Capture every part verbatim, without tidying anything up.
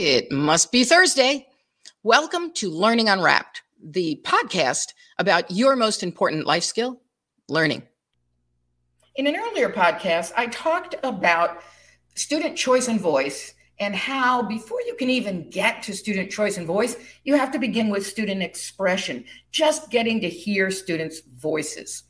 It must be Thursday. Welcome to Learning Unwrapped, the podcast about your most important life skill, learning. In an earlier podcast, I talked about student choice and voice and how before you can even get to student choice and voice, you have to begin with student expression, just getting to hear students' voices.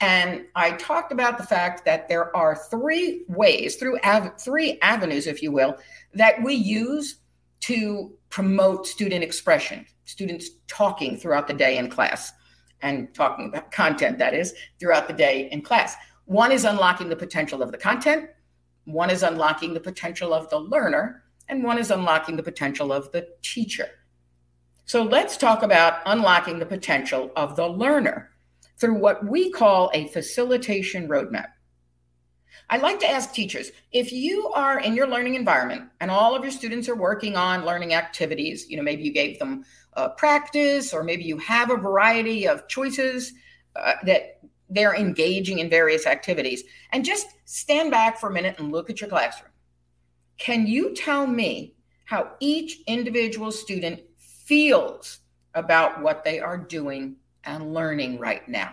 And I talked about the fact that there are three ways, through av- three avenues, if you will, that we use to promote student expression, students talking throughout the day in class and talking about content, that is, throughout the day in class. One is unlocking the potential of the content. One is unlocking the potential of the learner. And one is unlocking the potential of the teacher. So let's talk about unlocking the potential of the learner through what we call a facilitation roadmap. I like to ask teachers, if you are in your learning environment and all of your students are working on learning activities, you know, maybe you gave them uh, practice, or maybe you have a variety of choices uh, that they're engaging in various activities, and just stand back for a minute and look at your classroom. Can you tell me how each individual student feels about what they are doing and learning right now?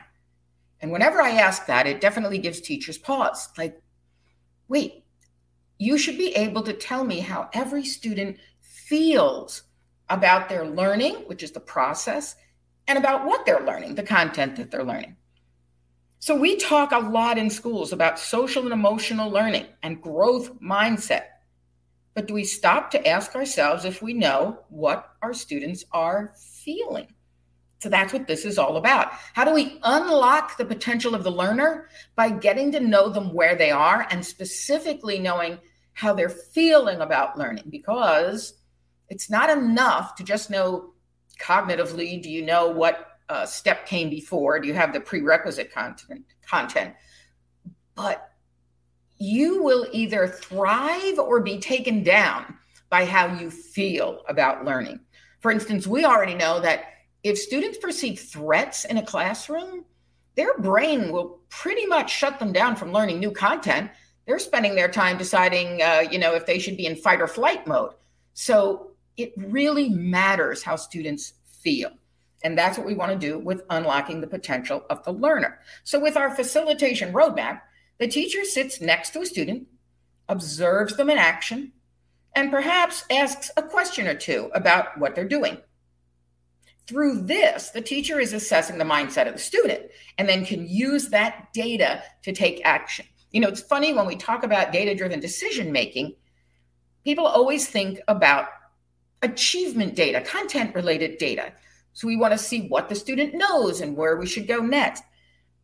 And whenever I ask that, it definitely gives teachers pause. Like, wait, you should be able to tell me how every student feels about their learning, which is the process, and about what they're learning, the content that they're learning. So we talk a lot in schools about social and emotional learning and growth mindset. But do we stop to ask ourselves if we know what our students are feeling? So that's what this is all about. How do we unlock the potential of the learner? By getting to know them where they are and specifically knowing how they're feeling about learning, because it's not enough to just know cognitively, do you know what uh, step came before? Do you have the prerequisite content, content? But you will either thrive or be taken down by how you feel about learning. For instance, we already know that if students perceive threats in a classroom, their brain will pretty much shut them down from learning new content. They're spending their time deciding, uh, you know, if they should be in fight or flight mode. So it really matters how students feel. And that's what we want to do with unlocking the potential of the learner. So with our facilitation roadmap, the teacher sits next to a student, observes them in action, and perhaps asks a question or two about what they're doing. Through this, the teacher is assessing the mindset of the student and then can use that data to take action. You know, it's funny when we talk about data-driven decision-making, people always think about achievement data, content-related data. So we want to see what the student knows and where we should go next.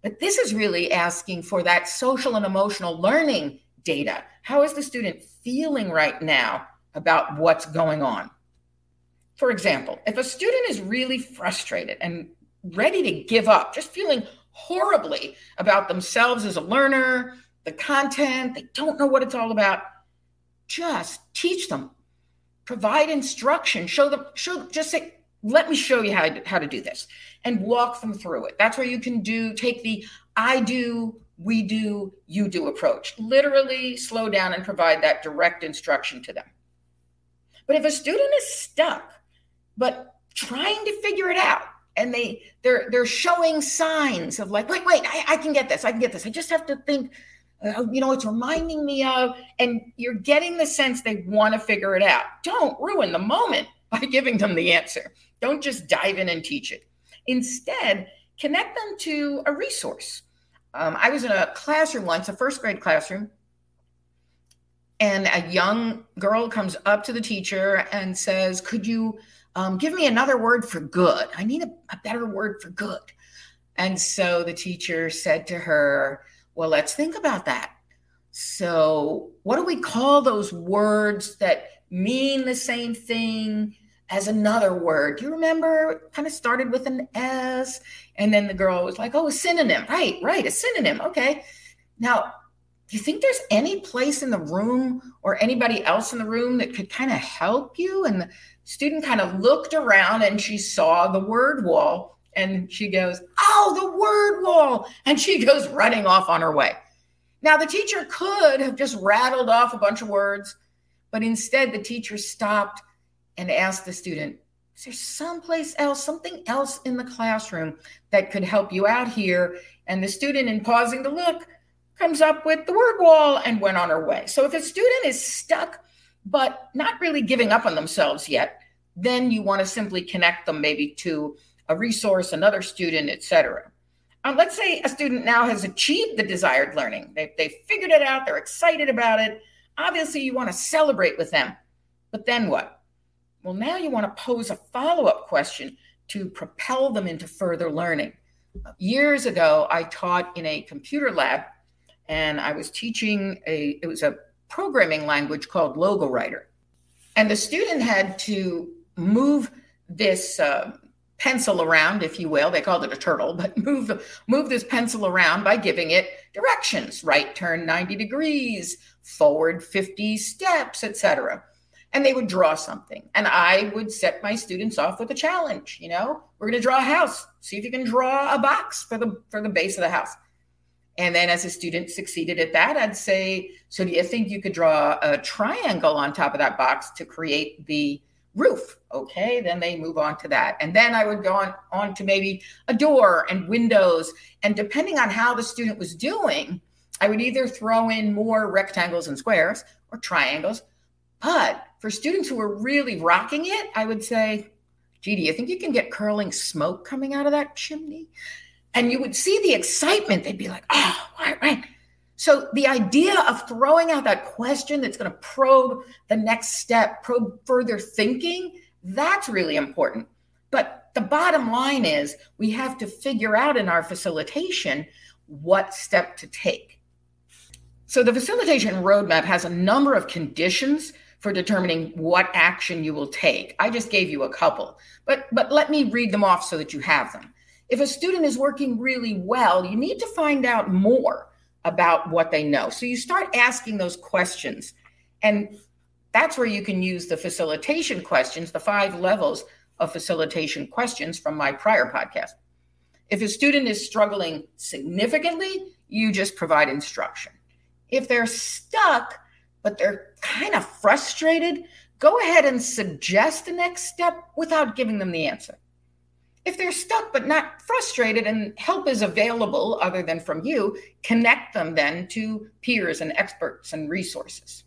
But this is really asking for that social and emotional learning data. How is the student feeling right now about what's going on? For example, if a student is really frustrated and ready to give up, just feeling horribly about themselves as a learner, the content, they don't know what it's all about, just teach them, provide instruction, show them, show, just say, let me show you how to, how to do this, and walk them through it. That's where you can do, take the I do, we do, you do approach. Literally slow down and provide that direct instruction to them. But if a student is stuck, but trying to figure it out, and they, they're they're showing signs of like, wait, wait, I, I can get this, I can get this. I just have to think, uh, you know, it's reminding me of, and you're getting the sense they want to figure it out. Don't ruin the moment by giving them the answer. Don't just dive in and teach it. Instead, connect them to a resource. Um, I was in a classroom once, a first grade classroom, and a young girl comes up to the teacher and says, could you um, give me another word for good? I need a, a better word for good. And so the teacher said to her, well, let's think about that. So what do we call those words that mean the same thing as another word? Do you remember? It kind of started with an S. And then the girl was like, oh, a synonym. Right, right, a synonym. Okay. Now, do you think there's any place in the room or anybody else in the room that could kind of help you? And the student kind of looked around and she saw the word wall and she goes, oh, the word wall. And she goes running off on her way. Now, the teacher could have just rattled off a bunch of words, but instead the teacher stopped and ask the student, is there someplace else, something else in the classroom that could help you out here? And the student, in pausing to look, comes up with the word wall and went on her way. So if a student is stuck, but not really giving up on themselves yet, then you want to simply connect them maybe to a resource, another student, et cetera. Um, let's say a student now has achieved the desired learning. They, they figured it out, they're excited about it. Obviously you want to celebrate with them, but then what? Well, now you want to pose a follow-up question to propel them into further learning. Years ago, I taught in a computer lab, and I was teaching a, it was a programming language called Logo Writer. And the student had to move this uh, pencil around, if you will. They called it a turtle, but move, move this pencil around by giving it directions, right turn ninety degrees, forward fifty steps, et cetera. And they would draw something. And I would set my students off with a challenge. You know, we're going to draw a house. See if you can draw a box for the, for the base of the house. And then as a student succeeded at that, I'd say, so do you think you could draw a triangle on top of that box to create the roof? Okay, then they move on to that. And then I would go on, on to maybe a door and windows. And depending on how the student was doing, I would either throw in more rectangles and squares or triangles. But for students who were really rocking it, I would say, gee, do you think you can get curling smoke coming out of that chimney? And you would see the excitement. They'd be like, oh, right, right. So the idea of throwing out that question that's going to probe the next step, probe further thinking, that's really important. But the bottom line is we have to figure out in our facilitation what step to take. So the facilitation roadmap has a number of conditions for determining what action you will take. I just gave you a couple, but, but let me read them off so that you have them. If a student is working really well, you need to find out more about what they know. So you start asking those questions, and that's where you can use the facilitation questions, the five levels of facilitation questions from my prior podcast. If a student is struggling significantly, you just provide instruction. If they're stuck, but they're kind of frustrated, go ahead and suggest the next step without giving them the answer. If they're stuck but not frustrated and help is available other than from you, connect them then to peers and experts and resources.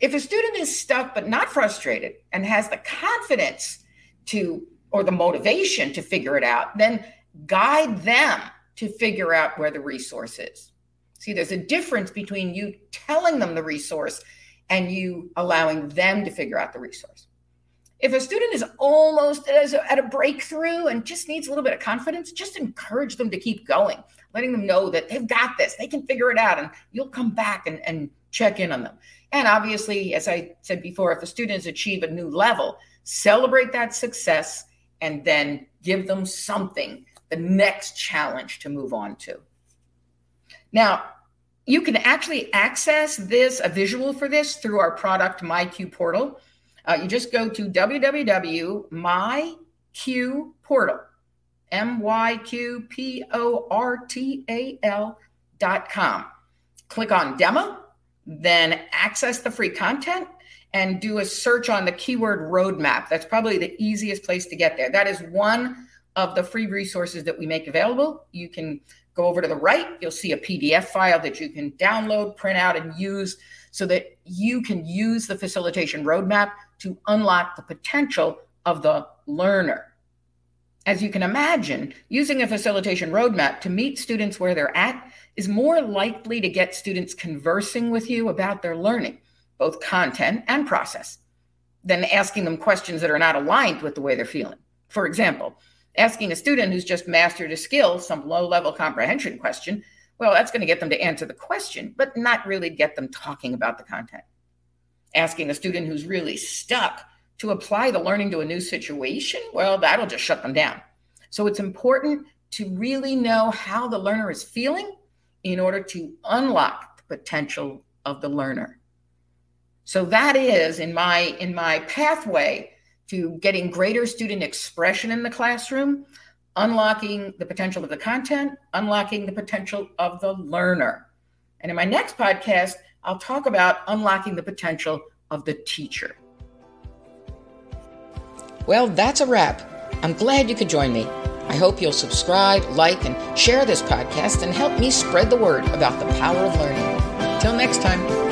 If a student is stuck but not frustrated and has the confidence to, or the motivation to figure it out, then guide them to figure out where the resource is. See, there's a difference between you telling them the resource and you allowing them to figure out the resource. If a student is almost at a breakthrough and just needs a little bit of confidence, just encourage them to keep going, letting them know that they've got this, they can figure it out, and you'll come back and, and check in on them. And obviously, as I said before, if the students achieve a new level, celebrate that success and then give them something, the next challenge to move on to. Now, you can actually access this, a visual for this, through our product, MyQ portal. Uh, you just go to w w w dot my q portal, M Y Q P O R T A L dot com. Click on demo, then access the free content and do a search on the keyword roadmap. That's probably the easiest place to get there. That is one of the free resources that we make available. You can go over to the right. You'll see a P D F file that you can download, print out, and use so that you can use the facilitation roadmap to unlock the potential of the learner. As you can imagine, using a facilitation roadmap to meet students where they're at is more likely to get students conversing with you about their learning, both content and process, than asking them questions that are not aligned with the way they're feeling. For example, asking a student who's just mastered a skill, some low-level comprehension question, well, that's going to get them to answer the question, but not really get them talking about the content. Asking a student who's really stuck to apply the learning to a new situation, well, that'll just shut them down. So it's important to really know how the learner is feeling in order to unlock the potential of the learner. So that is, in my, in my pathway to getting greater student expression in the classroom, unlocking the potential of the content, unlocking the potential of the learner. And in my next podcast, I'll talk about unlocking the potential of the teacher. Well, that's a wrap. I'm glad you could join me. I hope you'll subscribe, like, and share this podcast and help me spread the word about the power of learning. Till next time.